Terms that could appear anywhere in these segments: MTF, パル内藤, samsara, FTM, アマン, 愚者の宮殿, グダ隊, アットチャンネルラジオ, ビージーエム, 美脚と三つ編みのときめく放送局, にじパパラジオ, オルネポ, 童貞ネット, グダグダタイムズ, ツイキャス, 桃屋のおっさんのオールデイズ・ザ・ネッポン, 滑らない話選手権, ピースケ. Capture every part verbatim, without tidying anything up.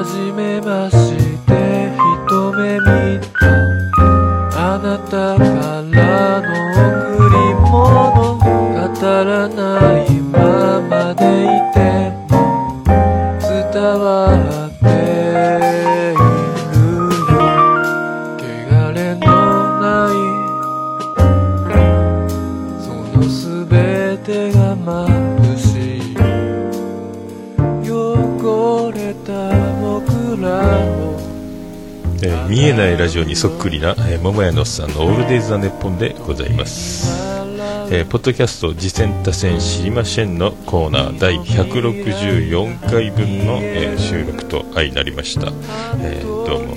はじめまして一目見たあなたからの贈り物、語らないままでいても伝わっているよ、汚れのないそのすべてが眩しい、汚れた僕らを、えー、見えないラジオにそっくりな、えー、桃屋のおっさんのオールデイズ・ザ・ネッポンでございます。えー、ポッドキャスト次戦他戦知りませんのコーナー第ひゃくろくじゅうよんかいぶんの、えー、収録と相なりました。えー、どうも、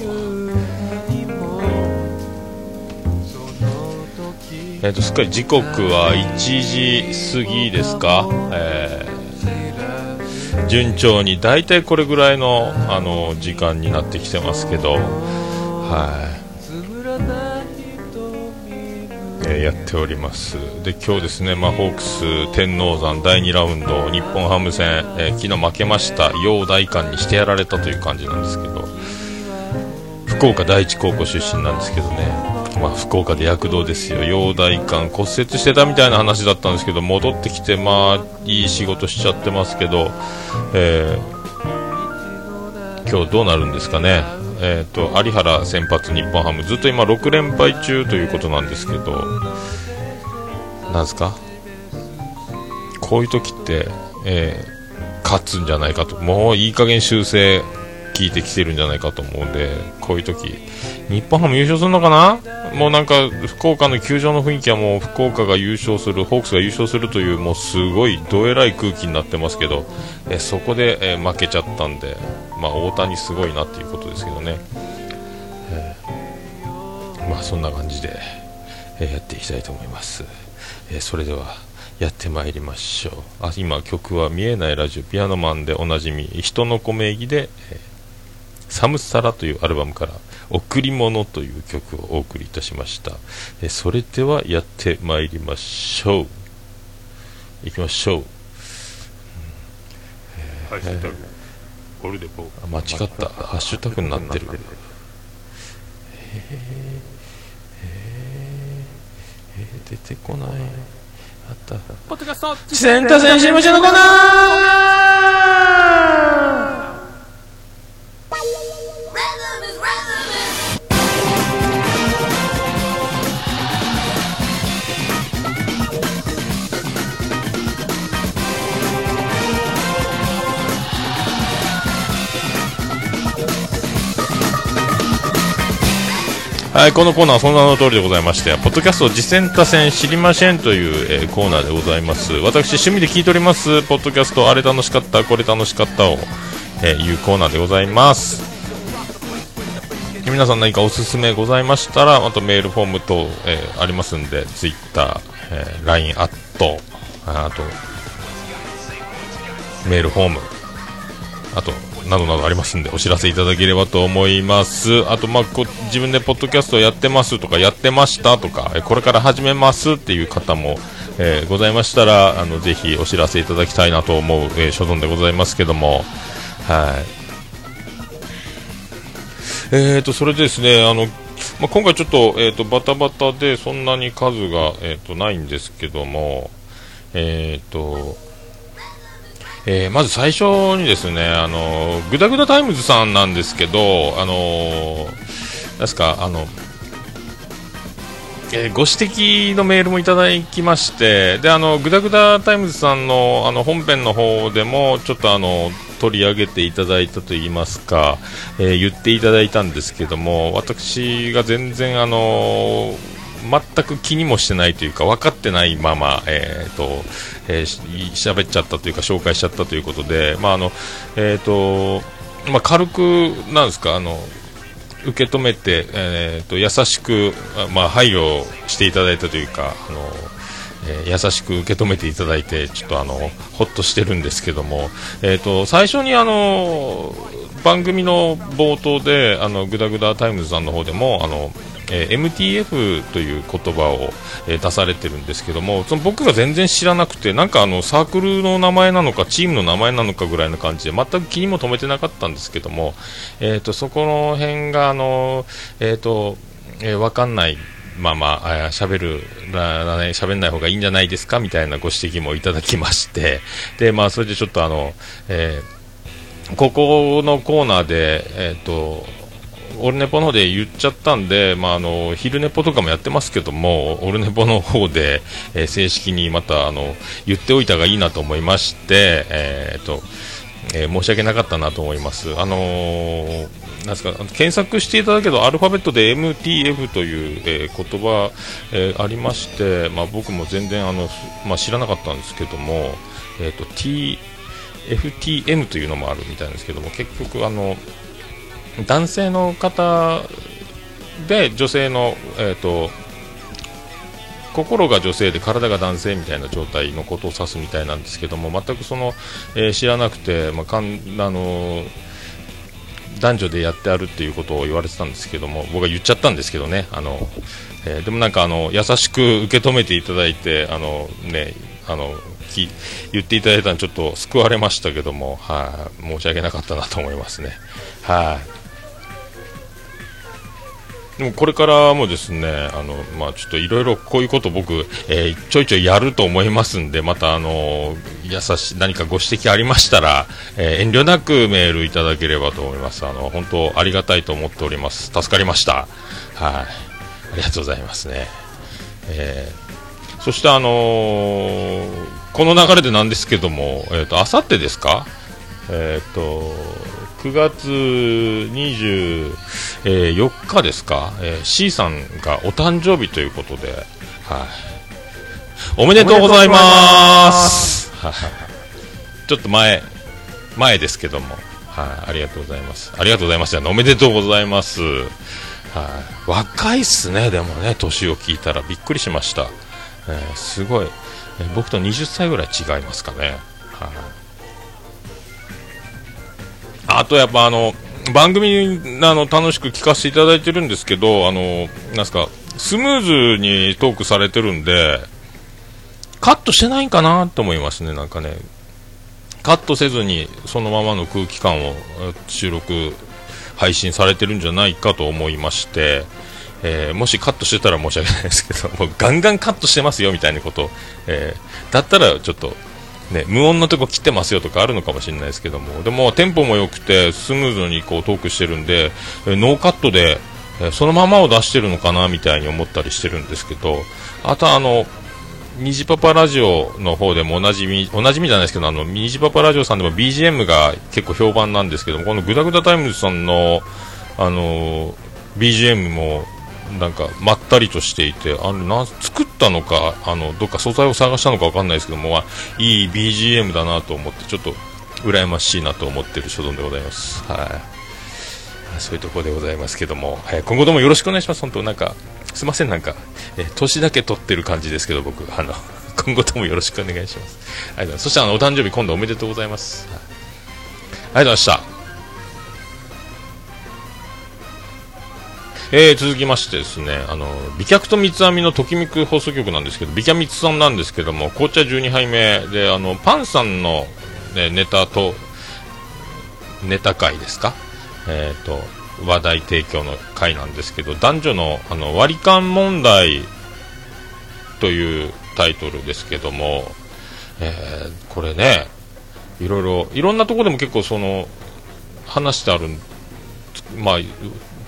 えー、とすっかり時刻はいちじ過ぎですか。えー順調にだいたいこれぐらい の, あの時間になってきてますけど、はい、えー、やっております。で今日ですね、まあ、ホークス天王山だいにラウンド日本ハム戦、えー、昨日負けました。陽大館にしてやられたという感じなんですけど、福岡第一高校出身なんですけどね、まあ、福岡で躍動ですよ。陽大館骨折してたみたいな話だったんですけど戻ってきて、まあいい仕事しちゃってますけど、えー、今日どうなるんですかね。えーと、有原先発日本ハムずっと今ろくれんぱい中ということなんですけど、なんですかこういう時って、えー、勝つんじゃないかと、もういい加減修正聞いてきてるんじゃないかと思うんで、こういう時日本ハム優勝するのかな。もうなんか福岡の球場の雰囲気はもう福岡が優勝する、ホークスが優勝するというもうすごいどえらい空気になってますけど、えそこでえ負けちゃったんで、まあ大谷すごいなっていうことですけどね。えー、まあそんな感じでえやっていきたいと思います。えー、それではやってまいりましょう。あ、今曲は見えないラジオピアノマンでおなじみ人の子名義で、えーサムサラというアルバムから贈り物という曲をお送りいたしました。えそれではやってまいりましょう。いきましょう。ハッシュタグオルデポー、間違ったハッシュタグになってる。出てこない。あったポッドキャスト次戦他戦知りませんのコーナー。はい、このコーナーはその名の通りでございまして、ポッドキャスト次戦他戦知りませんという、えー、コーナーでございます。私趣味で聞いておりますポッドキャストあれ楽しかったこれ楽しかったを、えー、いうコーナーでございます。皆さん何かおすすめございましたら、あとメールフォーム等、えー、ありますんで、ツイッター、ライン アット、あとメールフォーム、あとなどなどありますんでお知らせいただければと思います。あと、まあ、こ自分でポッドキャストやってますとかやってましたとかこれから始めますっていう方も、えー、ございましたらあのぜひお知らせいただきたいなと思う、えー、所存でございますけども、はい。えーとそれでですね、あの、まあ、今回ちょっと、えーとバタバタでそんなに数が、えーとないんですけども、えーとえー、まず最初にですね、あのグダグダタイムズさんなんですけど、あのー、ですかあの、えー、ご指摘のメールもいただきまして、であのグダグダタイムズさん の, あの本編の方でもちょっとあの取り上げていただいたといいますか、えー、言っていただいたんですけども、私が全然あのー全く気にもしてないというか分かってないまま、えーとえー、喋っちゃったというか紹介しちゃったということで、まああのえーとまあ、軽くなんですかあの受け止めて、えーと優しく、まあ、配慮していただいたというか、あの、えー、優しく受け止めていただいてちょっとあのほっとしてるんですけども、えーと最初にあの番組の冒頭であのグダグダタイムズさんの方でもあのえー、エムティーエフ という言葉を、えー、出されてるんですけども、その僕が全然知らなくて、なんかあのサークルの名前なのかチームの名前なのかぐらいの感じで全く気にも留めてなかったんですけども、えー、とそこの辺があの、えーとえー、分かんないままあ喋る喋んない方がいいんじゃないですかみたいなご指摘もいただきまして、で、まあ、それでちょっとあの、えー、ここのコーナーで、えーとオルネポの方で言っちゃったんで、まあ、あの昼ネポとかもやってますけども、オルネポの方で、えー、正式にまたあの言っておいた方がいいなと思いまして、えーっとえー、申し訳なかったなと思います。あのー、なんですか、検索していただけどアルファベットで エムティーエフ という、えー、言葉、えー、ありまして、まあ、僕も全然あの、まあ、知らなかったんですけども、えー、と T エフティーエム というのもあるみたいなんですけども、結局あの男性の方で女性の、えー、と心が女性で体が男性みたいな状態のことを指すみたいなんですけども、全くその、えー、知らなくて、まあ、かんあのー、男女でやってあるっていうことを言われてたんですけども、僕は言っちゃったんですけどね、あの、えー、でもなんかあの優しく受け止めていただいて、あのねあのき言っていただいたのちょっと救われましたけども、はあ、申し訳なかったなと思いますね。はい、あ。でもこれからもですね、あのまあちょっといろいろこういうこと僕、えー、ちょいちょいやると思いますんで、またあの優しい何かご指摘ありましたら、えー、遠慮なくメールいただければと思います。あの本当ありがたいと思っております。助かりました。はい、あ。ありがとうございますね。えー、そしてあのー、この流れでなんですけども、えっとあさってですか？えっとくがつにじゅうよっかですか、えー、C さんがお誕生日ということで、はい、おめでとうございます。ちょっと前前ですけども、はい、ありがとうございます。ありがとうございます。おめでとうございます。はい、若いっすね。でもね、年を聞いたらびっくりしました。えー、すごい、えー、僕とはたちぐらい違いますかね。はい、あとやっぱあの番組あの楽しく聞かせていただいてるんですけど、あのなんすかスムーズにトークされてるんでカットしてないんかなと思いますね。なんかねカットせずにそのままの空気感を収録配信されてるんじゃないかと思いまして、えー、もしカットしてたら申し訳ないですけど、もうガンガンカットしてますよみたいなこと、えー、だったらちょっとね、無音のとこ切ってますよとかあるのかもしれないですけども、でもテンポも良くてスムーズにこうトークしてるんで、えノーカットで、えそのままを出してるのかなみたいに思ったりしてるんですけど、あとあのにじパパラジオの方でもおなじみおなじみじゃないですけど、あのにじパパラジオさんでも ビージーエム が結構評判なんですけども、このグダグダタイムズさんの、あのー、ビージーエム もなんかまったりとしていて、あのなん作ったのかあのどっか素材を探したのか分かんないですけども、まあ、いい ビージーエム だなと思ってちょっと羨ましいなと思っている所存でございます。はい、あ、そういうところでございますけども、はい、今後ともよろしくお願いします。本当なんかすいません、なんかえ年だけ取ってる感じですけど、僕あの今後ともよろしくお願いします。はい、そしてあのお誕生日今度おめでとうございます。はい、ありがとうございました。えー、続きましてですね、あの美脚と三つ編みのときめく放送局なんですけど、美脚三つさんなんですけども、紅茶じゅうにはいめであのパンさんの、ね、ネタとネタ会ですか、えー、と話題提供の会なんですけど、男女の、 あの割り勘問題というタイトルですけども、えー、これねいろいろいろんなところでも結構その話してある、まあ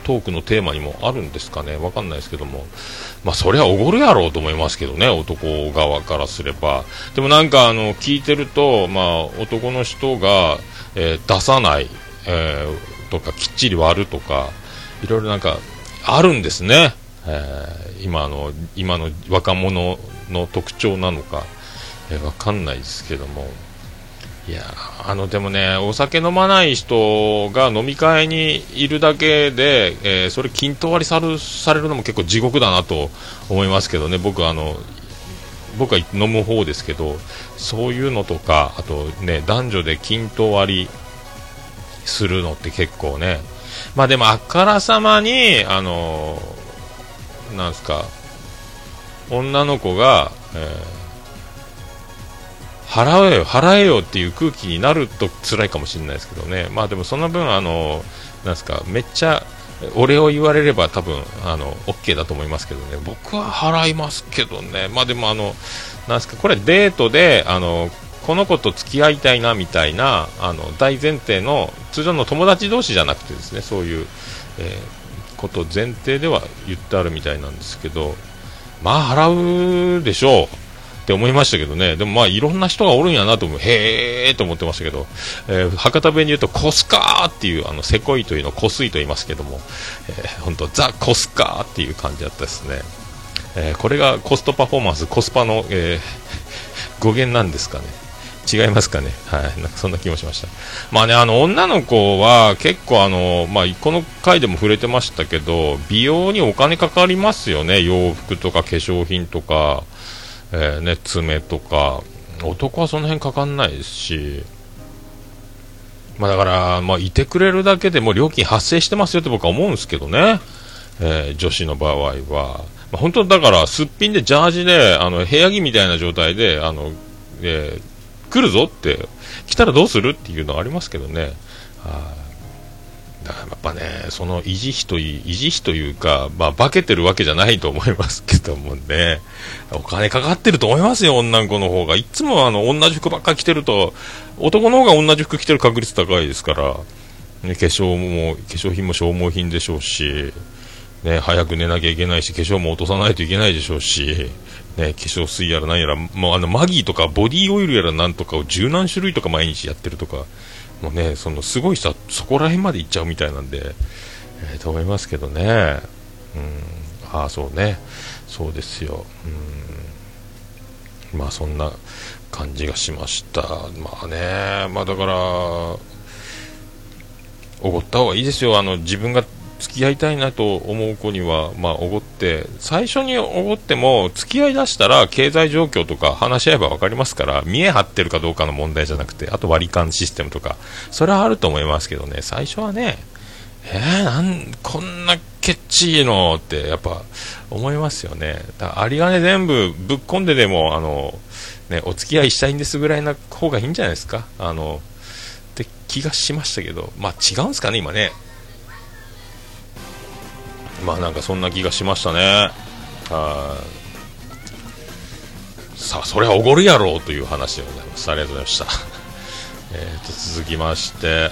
トークのテーマにもあるんですかね、わかんないですけども、まあそりゃおごるやろうと思いますけどね、男側からすれば。でもなんかあの聞いてると、まあ男の人が、えー、出さない、えー、とかきっちり割るとかいろいろなんかあるんですね、えー、今の今の若者の特徴なのか、えー、わかんないですけども、いやあのでもね、お酒飲まない人が飲み会にいるだけで、えー、それ均等割りされる、されるのも結構地獄だなと思いますけどね。僕はあの僕は飲む方ですけど、そういうのとかあとね男女で均等割りするのって結構ね、まあでもあからさまにあのなんすか、女の子が、えー、払えよ払えよっていう空気になると辛いかもしれないですけどね。まあでもその分あのなんすか、めっちゃ俺を言われれば多分あの OK だと思いますけどね。僕は払いますけどね。まあでもあのなんすか、これデートであのこの子と付き合いたいなみたいなあの大前提の通常の友達同士じゃなくてですね、そういう、えー、こと前提では言ってあるみたいなんですけど、まあ払うでしょうって思いましたけどね。でもまあいろんな人がおるんやなと思う、へーと思ってましたけど、えー、博多弁で言うとコスカーっていう、あのセコイというのをコスイと言いますけども、本当、えー、ザ・コスカーっていう感じだったですね。えー、これがコストパフォーマンス、コスパの、えー、語源なんですかね、違いますかね、はい、なんかそんな気もしました。まあね、あの女の子は結構あの、まあ、この回でも触れてましたけど、美容にお金かかりますよね。洋服とか化粧品とか、えーね、爪とか。男はその辺かかんないですし、まあ、だから、まあ、いてくれるだけでも料金発生してますよって僕は思うんですけどね、えー、女子の場合は、まあ、本当だからすっぴんでジャージであの部屋着みたいな状態であの、えー来るぞって来たらどうするっていうのはありますけどね。はあ、だからやっぱね、その維持費という、維持費というか、まあ、化けてるわけじゃないと思いますけどもね、お金かかってると思いますよ、女の子の方が。いつもあの同じ服ばっかり着てると、男の方が同じ服着てる確率高いですから、ね、化粧も化粧品も消耗品でしょうし、ね、早く寝なきゃいけないし、化粧も落とさないといけないでしょうし、ね、化粧水やら何やら、もうあのマギーとかボディオイルやらなんとかを十何種類とか毎日やってるとか、もうね、そのすごい人はそこら辺まで行っちゃうみたいなんで、えー、と思いますけどね。うん、ああ、そうね、そうですよ。うん、まあそんな感じがしました。まあね、まあだからおごった方がいいですよ。あの自分が付き合いたいなと思う子には、まあ、おごって、最初におごっても付き合いだしたら経済状況とか話し合えば分かりますから、見え張ってるかどうかの問題じゃなくて、あと割り勘システムとかそれはあると思いますけどね、最初はね、えー、なんこんなケッチーのってやっぱ思いますよね。だから有り金全部ぶっ込んででもあの、ね、お付き合いしたいんですぐらいな方がいいんじゃないですか、あのって気がしましたけど、まあ違うんですかね今ね。まあなんかそんな気がしましたね。あ、さあそれはおごるやろうという話でございます。ありがとうございました。えーと続きまして、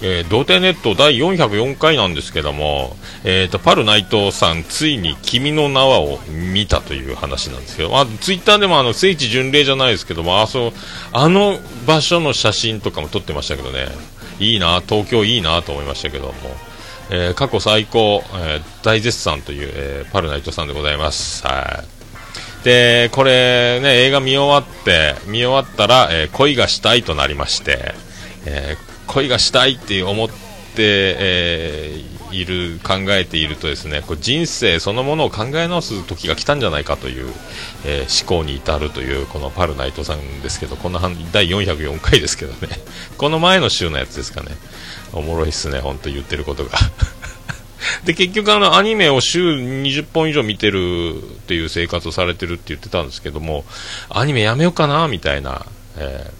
えー、童貞ネットだいよんひゃくよんかいなんですけども、えーとパル内藤さん、ついに君の名はを見たという話なんですけど、まあ、ツイッターでもあの聖地巡礼じゃないですけども、あ、そう、あの場所の写真とかも撮ってましたけどね、いいな、東京いいなと思いましたけども、えー、過去最高、えー、大絶賛という、えー、パルナイトさんでございます。はい、でこれね、映画見終わって見終わったら、えー、恋がしたいとなりまして、えー、恋がしたいって思って、えー、いる考えているとですね、こう人生そのものを考え直す時が来たんじゃないかという、えー、思考に至るというこのパルナイトさんですけど、このだいよんひゃくよんかいですけどねこの前の週のやつですかね。おもろいっすね、ほんと言ってることがで結局あのアニメを週にじゅっぽん以上見てるっていう生活をされてるって言ってたんですけども、アニメやめようかなみたいな、えー、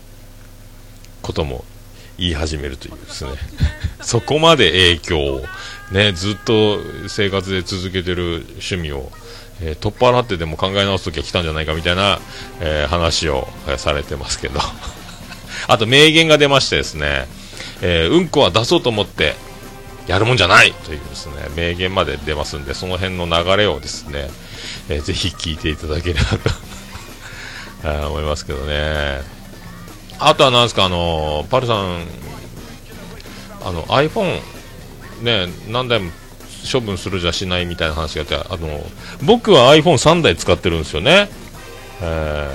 ことも言い始めるというですねそこまで影響を、ね、ずっと生活で続けてる趣味を、えー、取っ払ってでも考え直すときは来たんじゃないかみたいな、えー、話を、えー、されてますけどあと名言が出ましてですね、えー、うんこは出そうと思ってやるもんじゃないというですね、名言まで出ますんで、その辺の流れをですね、えー、ぜひ聞いていただければと思いますけどね。あとはなんですか、あのパルさん、あの iPhone ね、何台も処分するじゃしないみたいな話があって、あの僕は アイフォンさん 台使ってるんですよね、え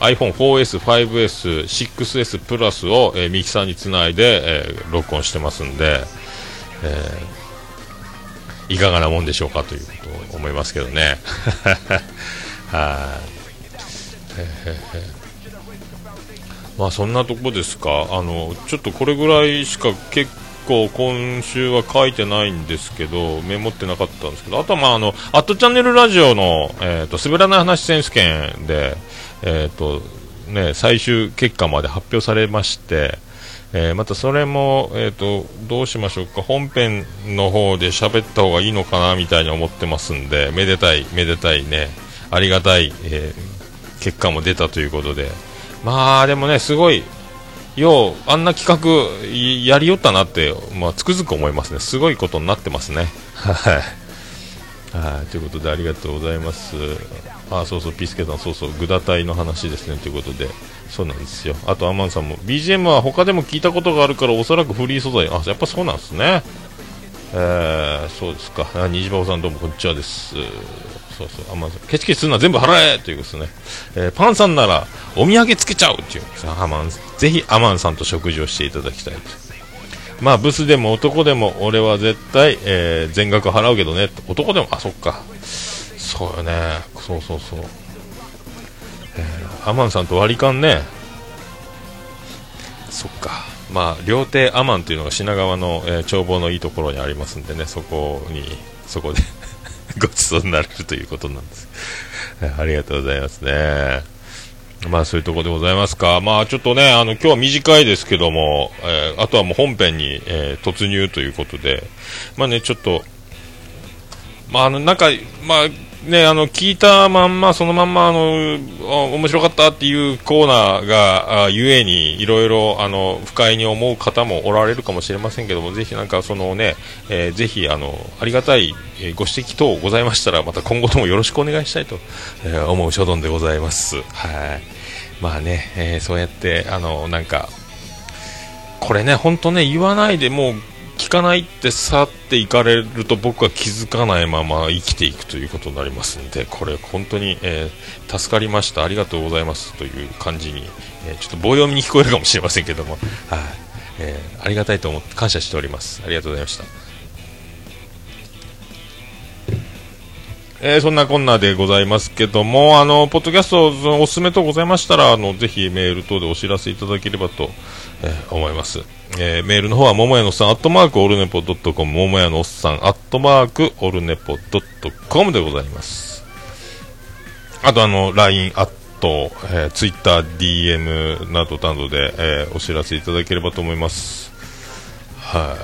ー、アイフォンフォーエス、ファイブエス、シックスエス プラスを、えー、ミキサーにつないで、えー、録音してますんで、えー、いかがなもんでしょうかということを思いますけどねはい、まあそんなとこですか。あのちょっとこれぐらいしか結個今週は書いてないんですけど、メモってなかったんですけど、あとはまああのアットチャンネルラジオの、えー、と滑らない話選手権で、えーとね、最終結果まで発表されまして、えー、またそれも、えー、とどうしましょうか、本編の方で喋った方がいいのかなみたいに思ってますんで、めでたいめでたいね、ありがたい、えー、結果も出たということで、まあでもね、すごいようあんな企画やりよったなって、まあ、つくづく思いますね。すごいことになってますね。はいはい、ということでありがとうございます。あ、そうそう、ピースケさん、そうそう、グダ隊の話ですねということで、そうなんですよ。あとアマンさんも ビージーエム は他でも聞いたことがあるから、おそらくフリー素材、あ、やっぱそうなんですね。えー、そうですか。あ、虹馬さん、どうもこんにちはです。そうそう、アマンさん、ケチケチするのは全部払えということですね。えー、パンさんならお土産つけちゃうっていう、アマン、ぜひアマンさんと食事をしていただきたいと。まあブスでも男でも俺は絶対、えー、全額払うけどね。男でも、あ、そっか、そうよね、そうそうそう、えー、アマンさんと割り勘ね、そっか。まあ料亭アマンというのが品川の、えー、眺望のいいところにありますんでね、そこにそこでごちそうになれるということなんですありがとうございますね。まあそういうところでございますか。まあちょっとね、あの今日は短いですけども、えー、あとはもう本編に、えー、突入ということで、まあね、ちょっとまああのなんかまあね、あの聞いたまんまそのまんま、あの面白かったっていうコーナーがゆえに、いろいろあの不快に思う方もおられるかもしれませんけども、ぜひなんかそのね、えー、ぜひあのありがたいご指摘等ございましたら、また今後ともよろしくお願いしたいと思う所存でございます。はい、まあね、えー、そうやってあのなんかこれね、本当ね、言わないでもう聞かないって去っていかれると、僕は気づかないまま生きていくということになりますので、これ本当に、えー、助かりました、ありがとうございますという感じに、えー、ちょっと棒読みに聞こえるかもしれませんけども、はい、えー、ありがたいと思って感謝しております。ありがとうございました。えー、そんなこんなでございますけども、あのポッドキャストおすすめとございましたら、あのぜひメール等でお知らせいただければと、えー、思います。えー、メールの方はももやのおっさんアットマークオルネポドットコム、ももやのおっさんアットマークオルネポドットコムでございます。あとあの ライン アット、えー、Twitter、ディーエム などなどで、えー、お知らせいただければと思います。はい、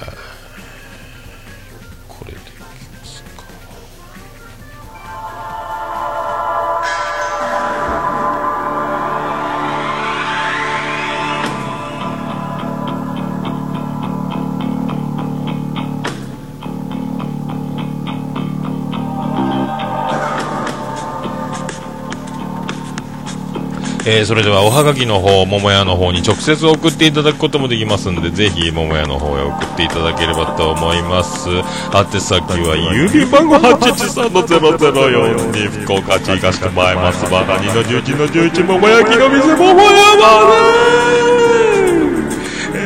えー、それではおはがきの方、桃屋の方に直接送っていただくこともできますので、ぜひ桃屋の方へ送っていただければと思います。宛先は郵便番号 はちいちさんのゼロゼロよんに 福岡市東区前松原 にのじゅういちのじゅういち 桃屋きの店桃屋ま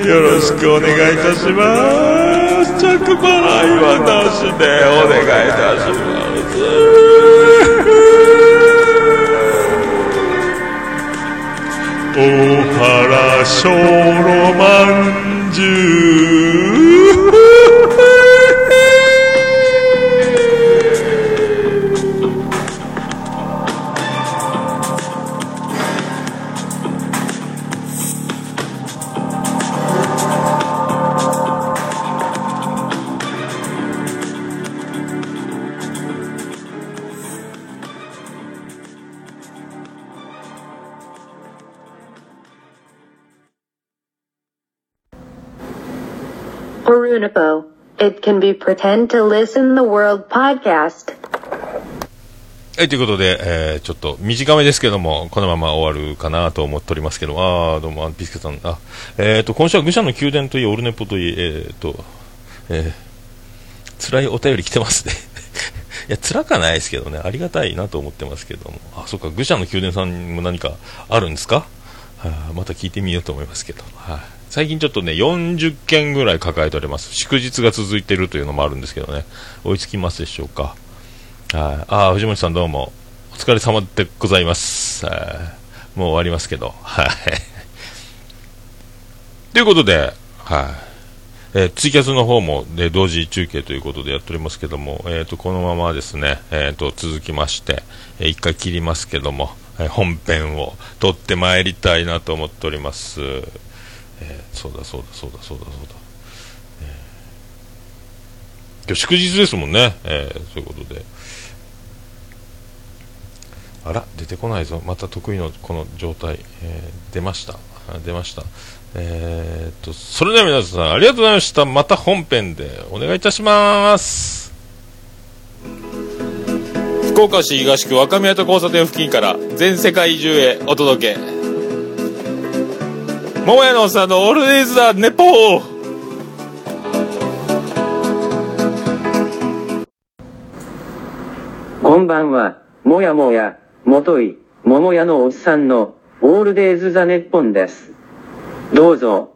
でよろしくお願いいたします。着払いはなしでお願いいたしますおはらしょろまんじゅうIt can be pretend to listen the world podcast. はい、ということで、えー、ちょっと短めですけども、このまま終わるかなと思っておりますけど、あー、どうも、ピスケさん、あ、えーと、今週は愚者の宮殿といい、オルネポといい、えーと、えー、辛いお便り来てますね。いや、辛かないですけどね、ありがたいなと思ってますけども、あ、そっか、愚者の宮殿さんも何かあるんですか？はあ、また聞いてみようと思いますけど、はい、あ、最近ちょっとね、よんじゅっけんぐらい抱えております。祝日が続いているというのもあるんですけどね、追いつきますでしょうか。ああ、藤本さん、どうもお疲れ様でございます。あ、もう終わりますけど、はいということで、はい、えー、ツイキャスの方も、ね、同時中継ということでやっておりますけども、えー、とこのままですね、えー、と続きまして、えー、一回切りますけども、えー、本編を撮ってまいりたいなと思っております、えー、そうだそうだそうだそうだそうだ、えー、今日祝日ですもんね、えー、そういうことで、あら出てこないぞ、また得意のこの状態、えー、出ました出ましたえー、っとそれでは皆さんありがとうございました。また本編でお願いいたします。福岡市東区若宮と交差点付近から全世界中へお届け、桃屋のおっさんのオールデイズ・ザ・ネポー。こんばんは、もやもやもとい桃屋のおっさんのオールデイズ・ザ・ネッポンです。どうぞ。